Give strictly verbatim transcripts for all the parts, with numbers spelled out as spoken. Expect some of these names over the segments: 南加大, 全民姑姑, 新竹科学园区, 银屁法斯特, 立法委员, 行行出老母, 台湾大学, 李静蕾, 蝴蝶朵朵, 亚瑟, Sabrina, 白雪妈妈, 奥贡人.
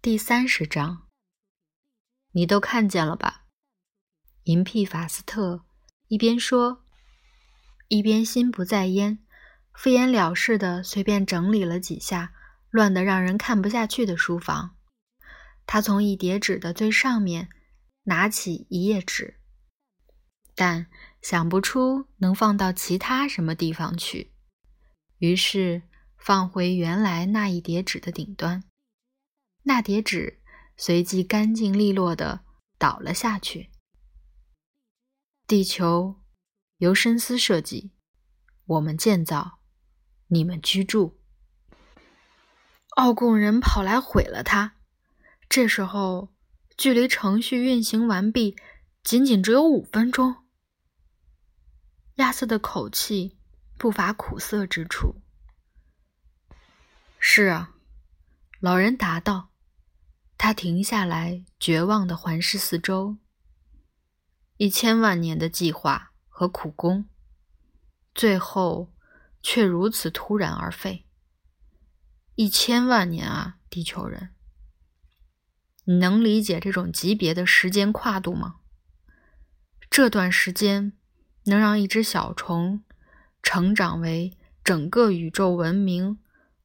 第三十章，你都看见了吧？银屁法斯特一边说，一边心不在焉，敷衍了事的随便整理了几下乱得让人看不下去的书房。他从一叠纸的最上面拿起一页纸，但想不出能放到其他什么地方去，于是放回原来那一叠纸的顶端。那叠纸随即干净利落地倒了下去。地球由深思设计，我们建造，你们居住。奥贡人跑来毁了它。这时候，距离程序运行完毕，仅仅只有五分钟。亚瑟的口气不乏苦涩之处。是啊，老人答道。他停下来，绝望地环视四周。一千万年的计划和苦功，最后却如此突然而废。一千万年啊，地球人，你能理解这种级别的时间跨度吗？这段时间能让一只小虫成长为整个宇宙文明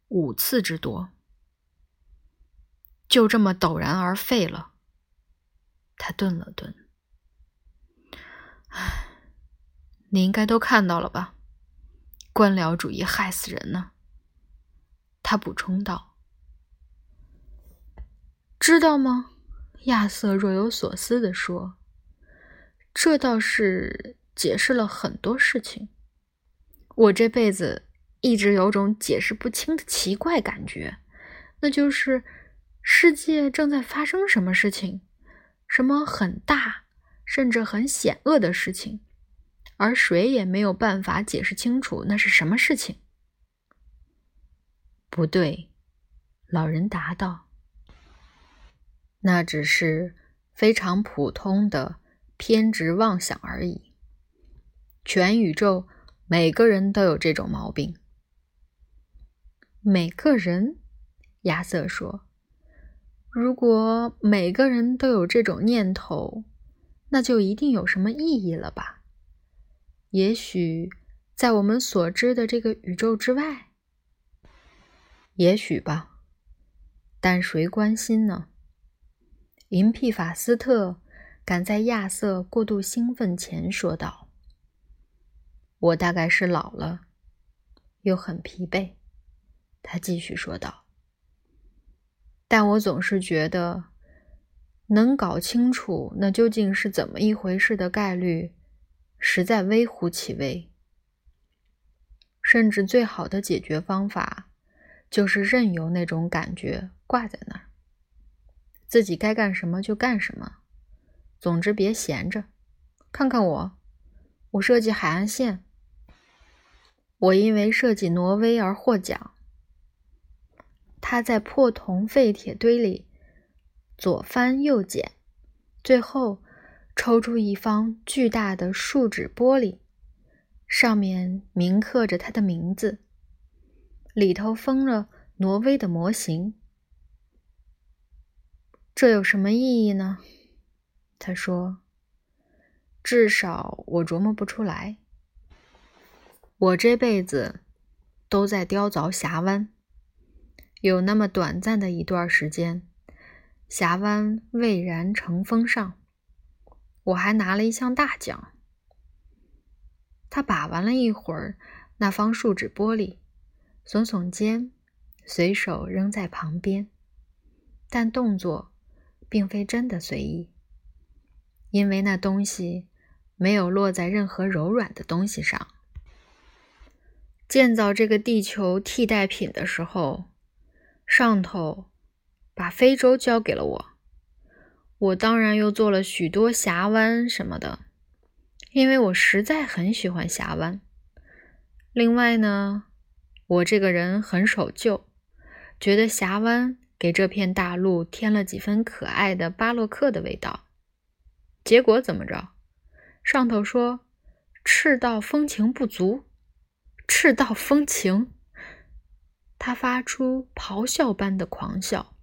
五次之多。就这么陡然而废了。他顿了顿。唉，你应该都看到了吧？官僚主义害死人呢。他补充道。知道吗？亚瑟若有所思地说。这倒是解释了很多事情。我这辈子一直有种解释不清的奇怪感觉，那就是世界正在发生什么事情，什么很大甚至很险恶的事情，而谁也没有办法解释清楚那是什么事情。不对，老人答道，那只是非常普通的偏执妄想而已。全宇宙每个人都有这种毛病。每个人？亚瑟说。如果每个人都有这种念头，那就一定有什么意义了吧？也许在我们所知的这个宇宙之外，也许吧，但谁关心呢？银屁法斯特赶在亚瑟过度兴奋前说道：“我大概是老了，又很疲惫。”他继续说道。但我总是觉得能搞清楚那究竟是怎么一回事的概率实在微乎其微，甚至最好的解决方法就是任由那种感觉挂在那儿，自己该干什么就干什么，总之别闲着。看看我，我设计海岸线，我因为设计挪威而获奖。他在破铜废铁堆里左翻右捡，最后抽出一方巨大的树脂玻璃，上面铭刻着他的名字，里头封了挪威的模型。这有什么意义呢？他说，至少我琢磨不出来。我这辈子都在雕凿峡湾。有那么短暂的一段时间，峡湾蔚然成风尚，我还拿了一项大奖。他把玩了一会儿那方树脂玻璃，耸耸肩，随手扔在旁边，但动作并非真的随意，因为那东西没有落在任何柔软的东西上。建造这个地球替代品的时候，上头把非洲交给了我，我当然又做了许多峡湾什么的，因为我实在很喜欢峡湾。另外呢，我这个人很守旧，觉得峡湾给这片大陆添了几分可爱的巴洛克的味道。结果怎么着？上头说赤道风情不足，赤道风情。他发出咆哮般的狂笑，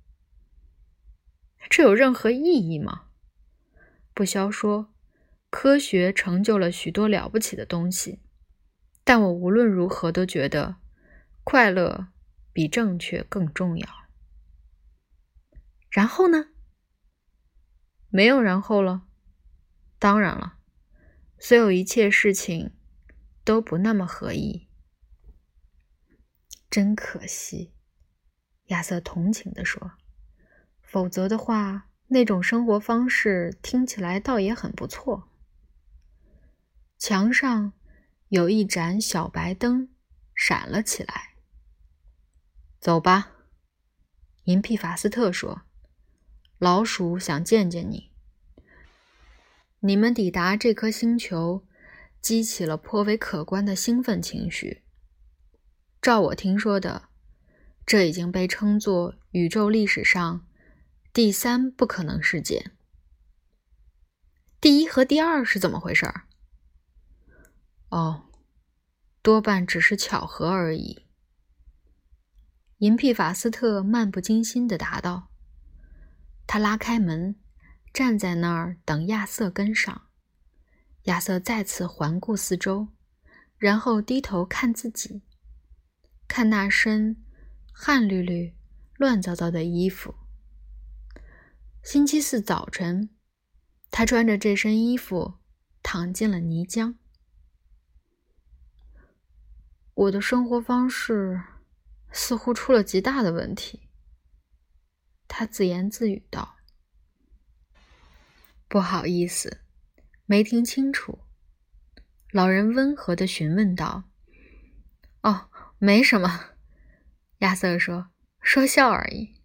这有任何意义吗？不消说，科学成就了许多了不起的东西，但我无论如何都觉得快乐比正确更重要。然后呢？没有然后了。当然了，所有一切事情都不那么合意。真可惜，亚瑟同情地说，否则的话，那种生活方式听起来倒也很不错。墙上有一盏小白灯闪了起来。走吧，银皮法斯特说，老鼠想见见你。你们抵达这颗星球，激起了颇为可观的兴奋情绪。照我听说的，这已经被称作宇宙历史上第三不可能事件。第一和第二是怎么回事？哦，多半只是巧合而已。银皮法斯特漫不经心地答道。他拉开门，站在那儿等亚瑟跟上。亚瑟再次环顾四周，然后低头看自己，看那身汗绿绿、乱糟糟的衣服。星期四早晨，他穿着这身衣服躺进了泥浆。我的生活方式似乎出了极大的问题，他自言自语道。不好意思，没听清楚。老人温和地询问道。哦，没什么，亚瑟说，说笑而已。